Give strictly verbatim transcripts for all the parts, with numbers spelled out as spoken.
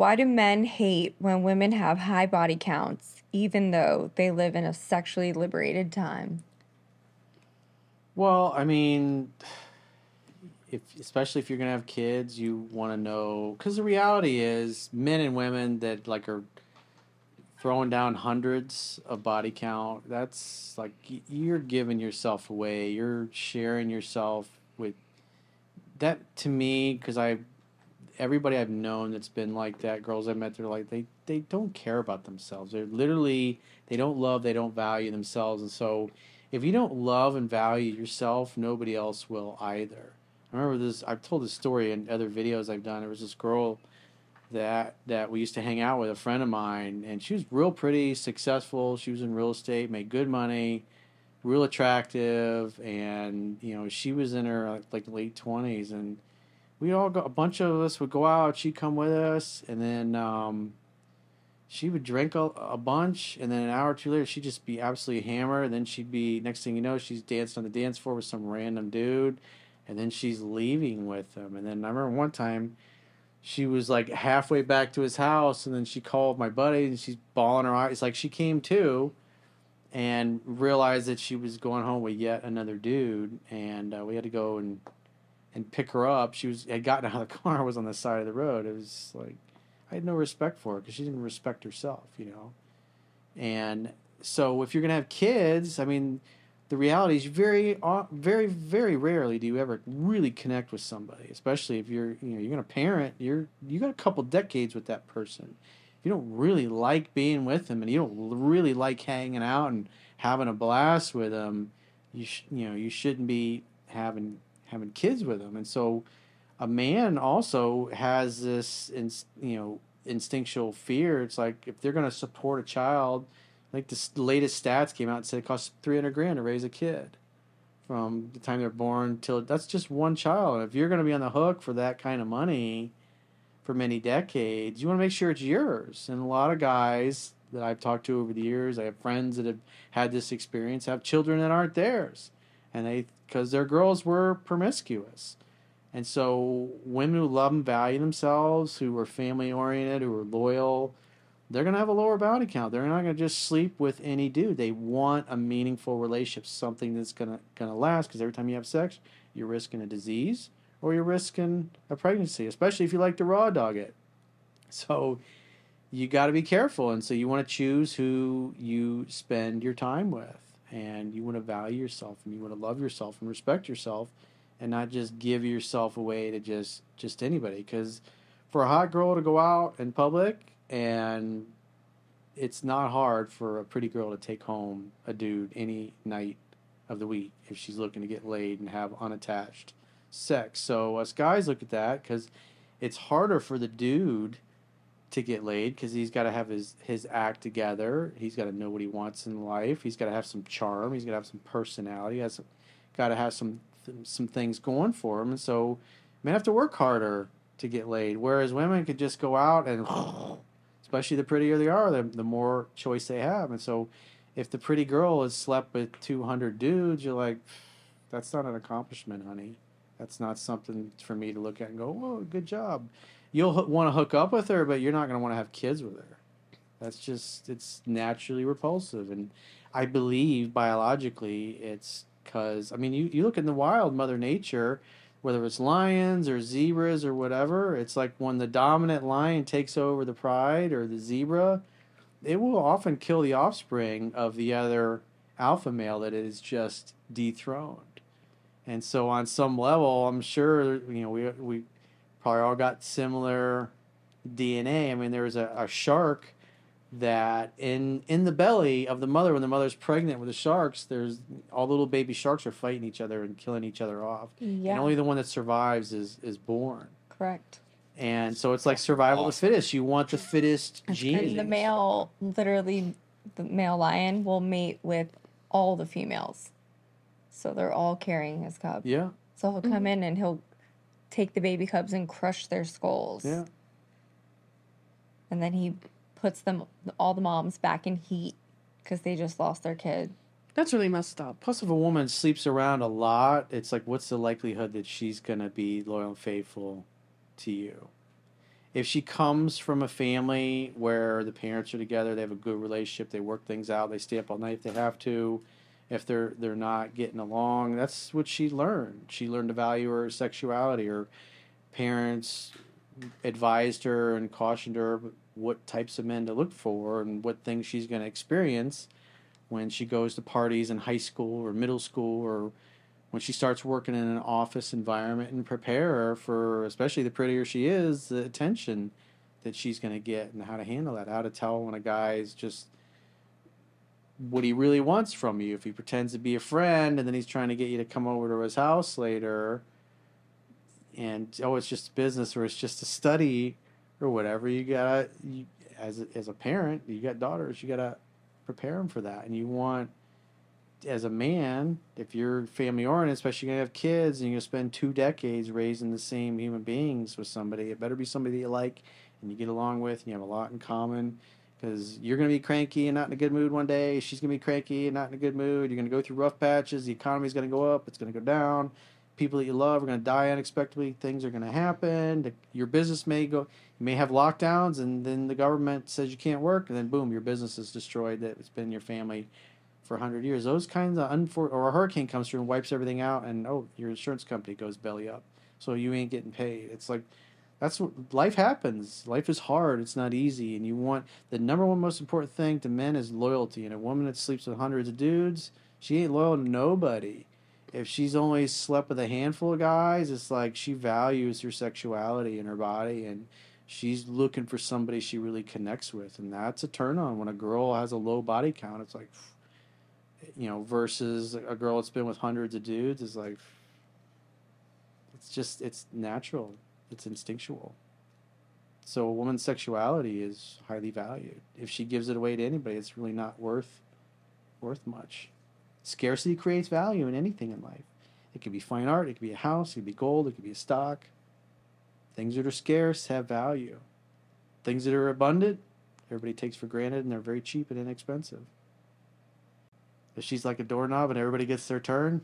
Why do men hate when women have high body counts, even though they live in a sexually liberated time? Well, I mean, if, especially if you're going to have kids, you want to know, because the reality is men and women that like are throwing down hundreds of body count, that's like, you're giving yourself away. You're sharing yourself with that, to me, because I, everybody I've known that's been like that, girls I've met, they're like, they, they don't care about themselves. They're literally, they don't love, they don't value themselves. And so if you don't love and value yourself, nobody else will either. I remember this, I've told this story in other videos I've done. There was this girl that, that we used to hang out with, a friend of mine, and she was real pretty, successful. She was in real estate, made good money, real attractive. And, you know, she was in her like late twenties, and we'd all go, a bunch of us would go out, she'd come with us, and then um, she would drink a, a bunch, and then an hour or two later, she'd just be absolutely hammered, and then she'd be, next thing you know, she's dancing on the dance floor with some random dude, and then she's leaving with him. And then I remember one time, she was like halfway back to his house, and then she called my buddy, and she's bawling her eyes, like she came to, and realized that she was going home with yet another dude, and uh, we had to go and... and pick her up. She was had gotten out of the car, was on the side of the road. It was like, I had no respect for her because she didn't respect herself, you know. And so if you're going to have kids, I mean, the reality is very, very, very rarely do you ever really connect with somebody, especially if you're, you know, you're going to parent, you're, you got a couple decades with that person. If you don't really like being with them and you don't really like hanging out and having a blast with them, you, sh- you know, you shouldn't be having having kids with them. And so a man also has this, in, you know, instinctual fear. It's like, if they're going to support a child, like the latest stats came out and said it costs three hundred grand to raise a kid from the time they're born till, that's just one child. If you're going to be on the hook for that kind of money for many decades, you want to make sure it's yours. And a lot of guys that I've talked to over the years, I have friends that have had this experience, have children that aren't theirs. And they, because their girls were promiscuous. And so women who love and value themselves, who are family-oriented, who are loyal, they're going to have a lower body count. They're not going to just sleep with any dude. They want a meaningful relationship, something that's going to going to last, because every time you have sex, you're risking a disease or you're risking a pregnancy, especially if you like to raw dog it. So you got to be careful. And so you want to choose who you spend your time with. And you want to value yourself, and you want to love yourself and respect yourself, and not just give yourself away to just, just anybody. Because for a hot girl to go out in public, and it's not hard for a pretty girl to take home a dude any night of the week if she's looking to get laid and have unattached sex. So us guys look at that because it's harder for the dude to get laid, because he's got to have his, his act together. He's got to know what he wants in life. He's got to have some charm. He's got to have some personality. He has got to have some some things going for him. And so men have to work harder to get laid, whereas women could just go out and, especially the prettier they are, the, the more choice they have. And so if the pretty girl has slept with two hundred dudes, you're like, that's not an accomplishment, honey. That's not something for me to look at and go, whoa, good job. You'll h- want to hook up with her, but you're not going to want to have kids with her. That's just, it's naturally repulsive. And I believe biologically it's because, I mean, you, you look in the wild, Mother Nature, whether it's lions or zebras or whatever, it's like when the dominant lion takes over the pride or the zebra, it will often kill the offspring of the other alpha male that it is just dethroned. And so on some level, I'm sure, you know, we, we, probably all got similar D N A. I mean, there was a, a shark that in in the belly of the mother, when the mother's pregnant with the sharks, there's all the little baby sharks are fighting each other and killing each other off. Yeah. And only the one that survives is, is born. Correct. And so it's like survival awesome. of the fittest. You want the fittest genes. The male, literally, the male lion will mate with all the females. So they're all carrying his cub. Yeah. So he'll come mm-hmm. in and he'll take the baby cubs and crush their skulls. Yeah. And then he puts them, all the moms, back in heat because they just lost their kid. That's really messed up. Plus, if a woman sleeps around a lot, it's like, what's the likelihood that she's going to be loyal and faithful to you? if she comes from a family where the parents are together, they have a good relationship, they work things out, they stay up all night if they have to, if they're they're not getting along, that's what she learned. She learned to value her sexuality. Her parents advised her and cautioned her what types of men to look for and what things she's going to experience when she goes to parties in high school or middle school, or when she starts working in an office environment, and prepare her for, especially the prettier she is, the attention that she's going to get and how to handle that, how to tell when a guy's just what he really wants from you. If he pretends to be a friend and then he's trying to get you to come over to his house later and, oh, it's just business or it's just a study or whatever, you got to, as, as a parent, you got daughters, you got to prepare them for that. And you want, as a man, if you're family oriented, especially you're going to have kids and you're going to spend two decades raising the same human beings with somebody, it better be somebody that you like and you get along with and you have a lot in common, because you're going to be cranky and not in a good mood one day. She's going to be cranky and not in a good mood. You're going to go through rough patches. The economy's going to go up. It's going to go down. People that you love are going to die unexpectedly. Things are going to happen. Your business may go, you may have lockdowns, and then the government says you can't work, and then boom, your business is destroyed that's been in your family for one hundred years. Those kinds of unfor- or a hurricane comes through and wipes everything out, and oh, your insurance company goes belly up, so you ain't getting paid. It's like, that's what life happens. Life is hard. It's not easy. And you want, the number one most important thing to men is loyalty. And a woman that sleeps with hundreds of dudes, she ain't loyal to nobody. If she's only slept with a handful of guys, it's like she values her sexuality and her body, and she's looking for somebody she really connects with. And that's a turn on. When a girl has a low body count, it's like, you know, versus a girl that's been with hundreds of dudes is like, it's just, it's natural. It's instinctual. So a woman's sexuality is highly valued. If she gives it away to anybody, it's really not worth, worth much. Scarcity creates value in anything in life. It could be fine art. It could be a house. It could be gold. It could be a stock. Things that are scarce have value. Things that are abundant, everybody takes for granted, and they're very cheap and inexpensive. If she's like a doorknob and everybody gets their turn,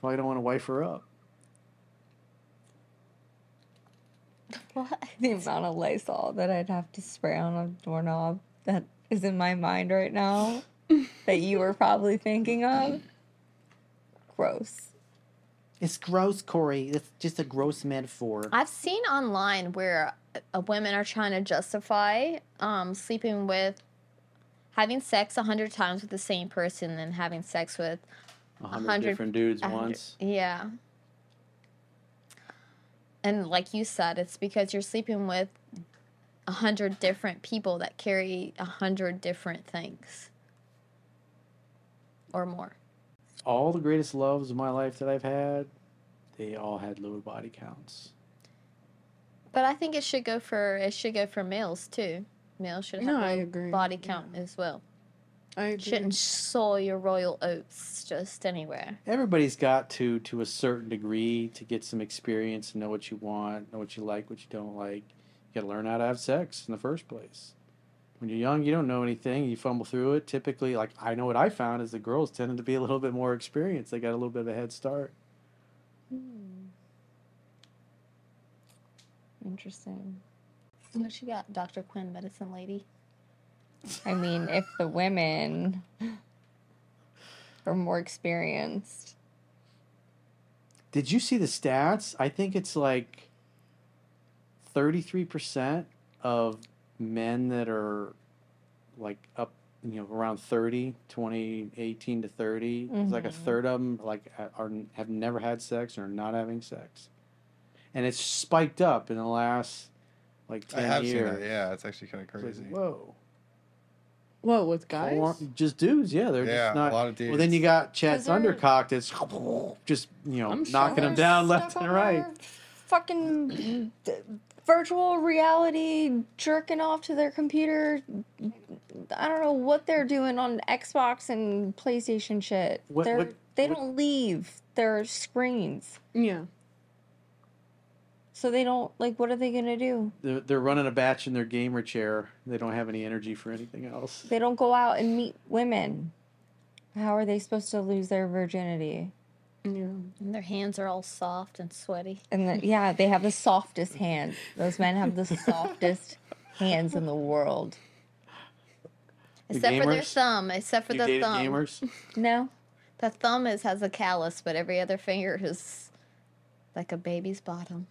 probably don't want to wife her up. What? The amount of Lysol that I'd have to spray on a doorknob that is in my mind right now that you were probably thinking of. Gross. It's gross, Corey. It's just a gross metaphor. I've seen online where women are trying to justify um, sleeping with, having sex a hundred times with the same person and having sex with a hundred different dudes once. Yeah. And like you said, it's because you're sleeping with a hundred different people that carry a hundred different things or more. All the greatest loves of my life that I've had, they all had lower body counts. But I think it should go for it should go for males too. Males should have no, a low body count yeah. as well. I agree. Shouldn't soil your royal oats just anywhere. Everybody's got to, to a certain degree, to get some experience and know what you want, know what you like, what you don't like. You got to learn how to have sex in the first place. When you're young, you don't know anything. You fumble through it. Typically, like, I know what I found is the girls tended to be a little bit more experienced. They got a little bit of a head start. Hmm. Interesting. What you got, Doctor Quinn, medicine lady? I mean, if the women are more experienced. Did you see the stats? I think it's like thirty-three percent of men that are like up, you know, around thirty, twenty, eighteen to thirty, mm-hmm. it's like a third of them like are have never had sex or are not having sex, and it's spiked up in the last like ten years. I have years. seen that. Yeah, it's actually kind of crazy. Like, whoa, whoa, with guys, or just dudes. Yeah, they're yeah, just not. A lot of dudes. Well, then you got Chad Thundercock that's just you know I'm knocking sure them down left and right. Fucking. Virtual reality, jerking off to their computer. I don't know what they're doing on Xbox and PlayStation shit. What, what, they what? don't leave their screens. Yeah. So they don't, like, what are they going to do? They're, they're running a batch in their gamer chair. They don't have any energy for anything else. They don't go out and meet women. How are they supposed to lose their virginity? Yeah. And their hands are all soft and sweaty. And the, yeah, they have the softest hands. Those men have the softest hands in the world. The except gamers? For their thumb. Except for you the thumb. Gamers? No. The thumb is has a callus, but every other finger is like a baby's bottom.